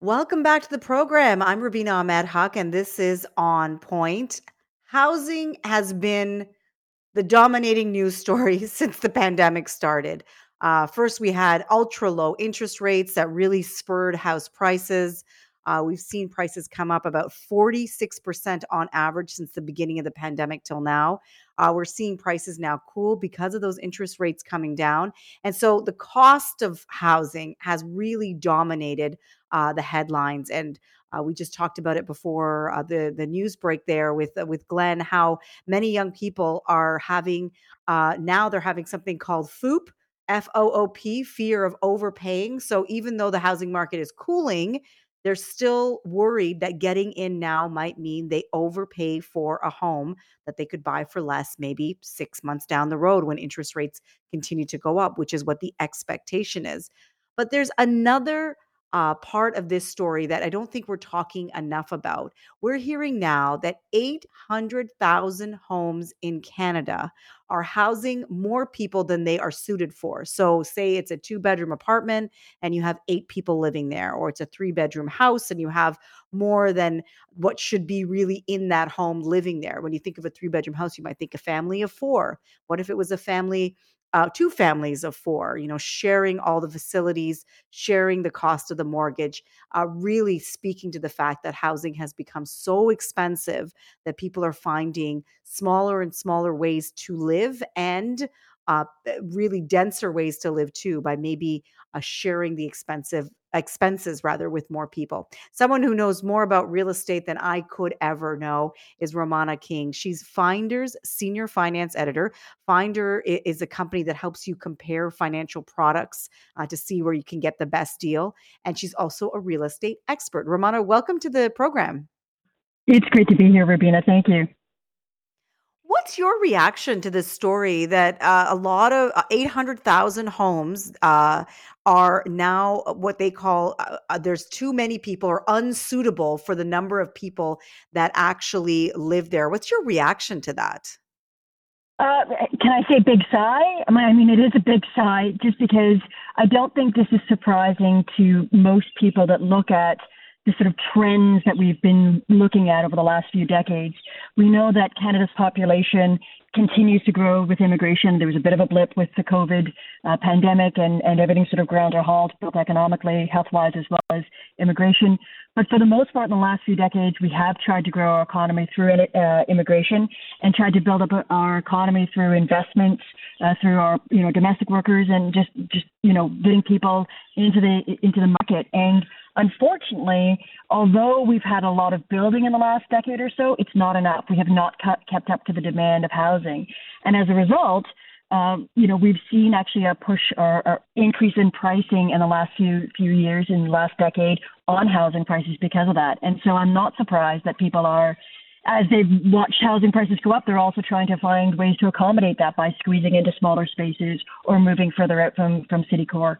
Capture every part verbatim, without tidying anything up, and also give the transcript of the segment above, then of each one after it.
Welcome back to the program. I'm Rubina Ahmed-Haq, and this is On Point. Housing has been the dominating news story since the pandemic started. Uh, first, we had ultra low interest rates that really spurred house prices. Uh, we've seen prices come up about forty-six percent on average since the beginning of the pandemic till now. Uh, we're seeing prices now cool because of those interest rates coming down. And so the cost of housing has really dominated uh, the headlines. And uh, we just talked about it before uh, the, the news break there with, uh, with Glenn, how many young people are having, uh, now they're having something called FOOP, F O O P, fear of overpaying. So even though the housing market is cooling, they're still worried that getting in now might mean they overpay for a home that they could buy for less, maybe six months down the road when interest rates continue to go up, which is what the expectation is. But there's another uh, part of this story that I don't think we're talking enough about. We're hearing now that eight hundred thousand homes in Canada are housing more people than they are suited for. So say it's a two-bedroom apartment and you have eight people living there, or it's a three-bedroom house and you have more than what should be really in that home living there. When you think of a three-bedroom house, you might think a family of four. What if it was a family, uh, two families of four, you know, sharing all the facilities, sharing the cost of the mortgage, uh, really speaking to the fact that housing has become so expensive that people are finding smaller and smaller ways to live. Live and uh, really denser ways to live too, by maybe uh, sharing the expensive expenses rather with more people. Someone who knows more about real estate than I could ever know is Romana King. She's Finder's senior finance editor. Finder is a company that helps you compare financial products uh, to see where you can get the best deal. And she's also a real estate expert. Romana, welcome to the program. It's great to be here, Rubina. Thank you. What's your reaction to this story that uh, a lot of uh, eight hundred thousand homes uh, are now what they call, uh, there's too many people or unsuitable for the number of people that actually live there? What's your reaction to that? Uh, can I say big sigh? I mean, it is a big sigh just because I don't think this is surprising to most people that look at the sort of trends that we've been looking at over the last few decades. We know that Canada's population continues to grow with immigration. There was a bit of a blip with the COVID uh, pandemic and, and everything sort of ground to a halt, both economically, health-wise, as well as immigration. But for the most part, in the last few decades, we have tried to grow our economy through uh, immigration and tried to build up our economy through investments, uh, through our you know domestic workers and just, just you know getting people into the into the market. And unfortunately, although we've had a lot of building in the last decade or so, it's not enough. We have not kept up to the demand of housing. And as a result, um, you know, we've seen actually a push or, or increase in pricing in the last few few years, in the last decade, on housing prices because of that. And so I'm not surprised that people are, as they've watched housing prices go up, they're also trying to find ways to accommodate that by squeezing into smaller spaces or moving further out from, from city core.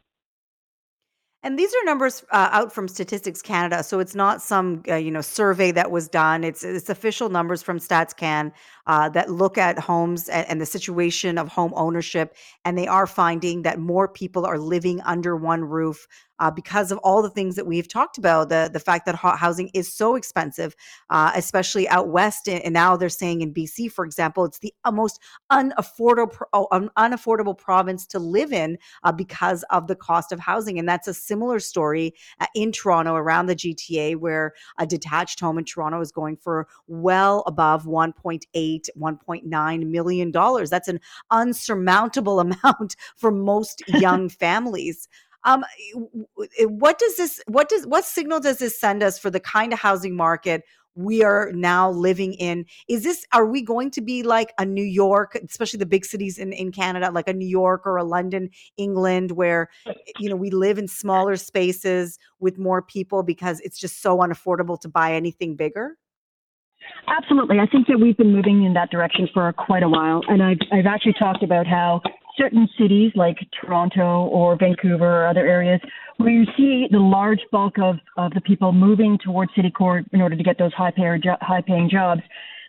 And these are numbers uh, out from Statistics Canada, so it's not some uh, you know survey that was done. It's it's official numbers from StatsCan uh, that look at homes and, and the situation of home ownership, and they are finding that more people are living under one roof uh, because of all the things that we've talked about. The the fact that housing is so expensive, uh, especially out west, and now they're saying in B C, for example, it's the most unaffordable unaffordable province to live in uh, because of the cost of housing, and that's a similar story uh, in Toronto around the G T A, where a detached home in Toronto is going for well above one point eight, one point nine million dollars. That's an unsurmountable amount for most young families. Um, what does this, what does, what signal does this send us for the kind of housing market we are now living in? Is this, are we going to be like a New York, especially the big cities in, in Canada, like a New York or a London, England, where, you know, we live in smaller spaces with more people because it's just so unaffordable to buy anything bigger? Absolutely. I think that we've been moving in that direction for quite a while. And I've, I've actually talked about how certain cities like Toronto or Vancouver or other areas where you see the large bulk of, of the people moving towards city core in order to get those high-paying jo- high paying jobs,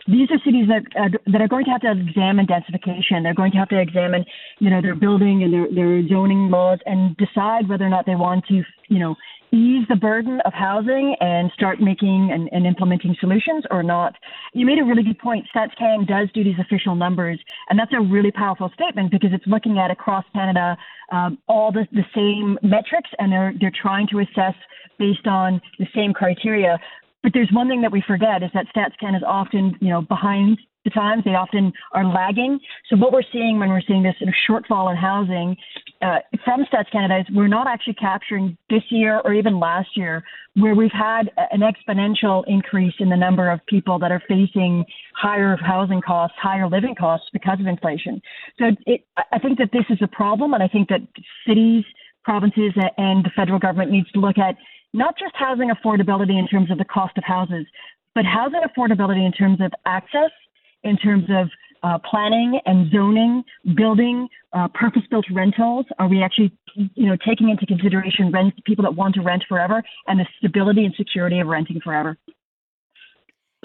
these are cities that uh, that are going to have to examine densification. They're going to have to examine, you know, their building and their, their zoning laws and decide whether or not they want to, you know, ease the burden of housing and start making and, and implementing solutions or not. You made a really good point. StatsCan does do these official numbers, and that's a really powerful statement because it's looking at across Canada um, all the, the same metrics, and they're they're trying to assess based on the same criteria. But there's one thing that we forget is that StatsCan is often, you know, behind the times. They often are lagging. So what we're seeing when we're seeing this sort of shortfall in housing uh, from Stats Canada is we're not actually capturing this year or even last year where we've had an exponential increase in the number of people that are facing higher housing costs, higher living costs because of inflation. So it, I think that this is a problem, and I think that cities, provinces, and the federal government needs to look at not just housing affordability in terms of the cost of houses, but housing affordability in terms of access, in terms of uh, planning and zoning, building, uh, purpose-built rentals. Are we actually, you know, taking into consideration rent, people that want to rent forever, and the stability and security of renting forever?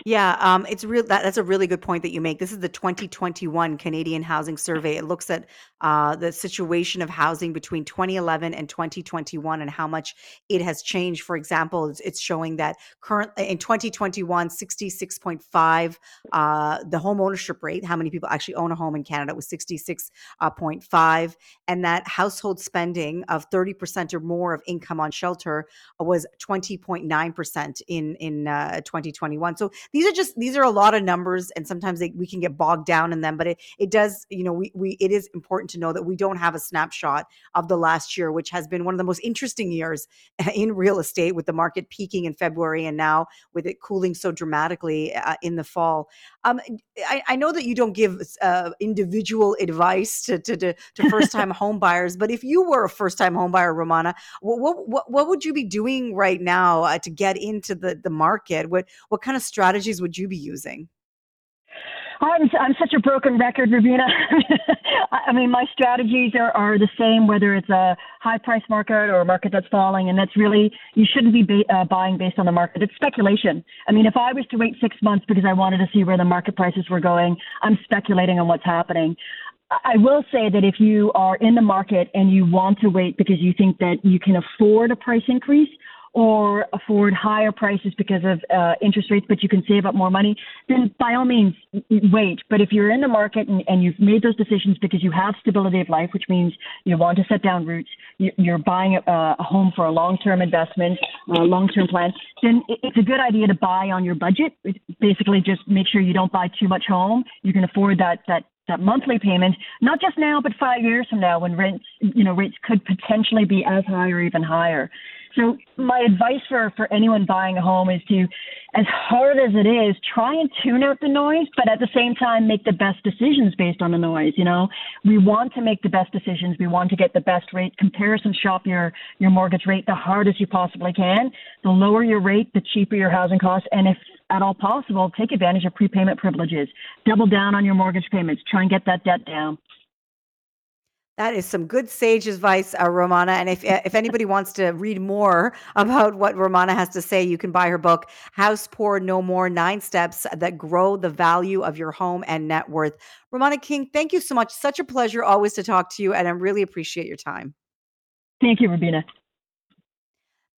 Yeah, um, it's real. That, that's a really good point that you make. This is the twenty twenty-one Canadian Housing Survey. It looks at uh, the situation of housing between twenty eleven and twenty twenty-one and how much it has changed. For example, it's, it's showing that currently in twenty twenty-one, sixty-six point five uh, the home ownership rate, how many people actually own a home in Canada, was sixty-six point five, and that household spending of thirty percent or more of income on shelter was twenty point nine percent in in uh, twenty twenty-one. So these are just, these are a lot of numbers, and sometimes they, we can get bogged down in them, but it, it does, you know, we, we, it is important to know that we don't have a snapshot of the last year, which has been one of the most interesting years in real estate, with the market peaking in February and now with it cooling so dramatically uh, in the fall. Um, I, I know that you don't give uh, individual advice to, to, to, to first-time home buyers, but if you were a first-time home buyer, Romana, what, what, what would you be doing right now uh, to get into the, the market? What, what kind of strategy strategies would you be using? I'm, I'm such a broken record, Rubina. I mean, my strategies are, are the same, whether it's a high price market or a market that's falling. And that's really, you shouldn't be ba- uh, buying based on the market. It's speculation. I mean, if I was to wait six months because I wanted to see where the market prices were going, I'm speculating on what's happening. I will say that if you are in the market and you want to wait because you think that you can afford a price increase, or afford higher prices because of uh, interest rates, but you can save up more money, then by all means, wait. But if you're in the market and, and you've made those decisions because you have stability of life, which means you want to set down roots, you're buying a, a home for a long-term investment, a long-term plan, then it's a good idea to buy on your budget. It's basically just make sure you don't buy too much home. You can afford that that that monthly payment, not just now, but five years from now when rents, you know, rates could potentially be as high or even higher. So my advice for, for anyone buying a home is to, as hard as it is, try and tune out the noise, but at the same time, make the best decisions based on the noise. You know, we want to make the best decisions. We want to get the best rate. Comparison shop your, your mortgage rate the hardest you possibly can. The lower your rate, the cheaper your housing costs. And if at all possible, take advantage of prepayment privileges. Double down on your mortgage payments. Try and get that debt down. That is some good sage advice, uh, Romana. And if if anybody wants to read more about what Romana has to say, you can buy her book, House Poor No More, Nine Steps That Grow the Value of Your Home and Net Worth. Romana King, thank you so much. Such a pleasure always to talk to you, and I really appreciate your time. Thank you, Rubina.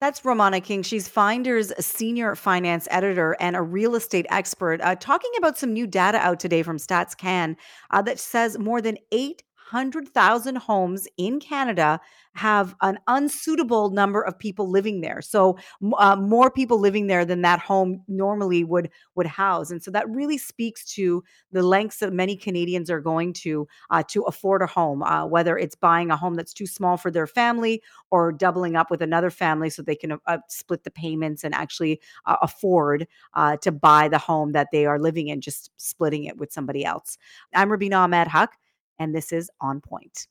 That's Romana King. She's Finder's senior finance editor and a real estate expert, uh, talking about some new data out today from StatsCan uh, that says more than eight one hundred thousand homes in Canada have an unsuitable number of people living there. So uh, more people living there than that home normally would would house. And so that really speaks to the lengths that many Canadians are going to uh, to afford a home, uh, whether it's buying a home that's too small for their family or doubling up with another family so they can uh, split the payments and actually uh, afford uh, to buy the home that they are living in, just splitting it with somebody else. I'm Rubina Ahmed-Haq, and this is On Point.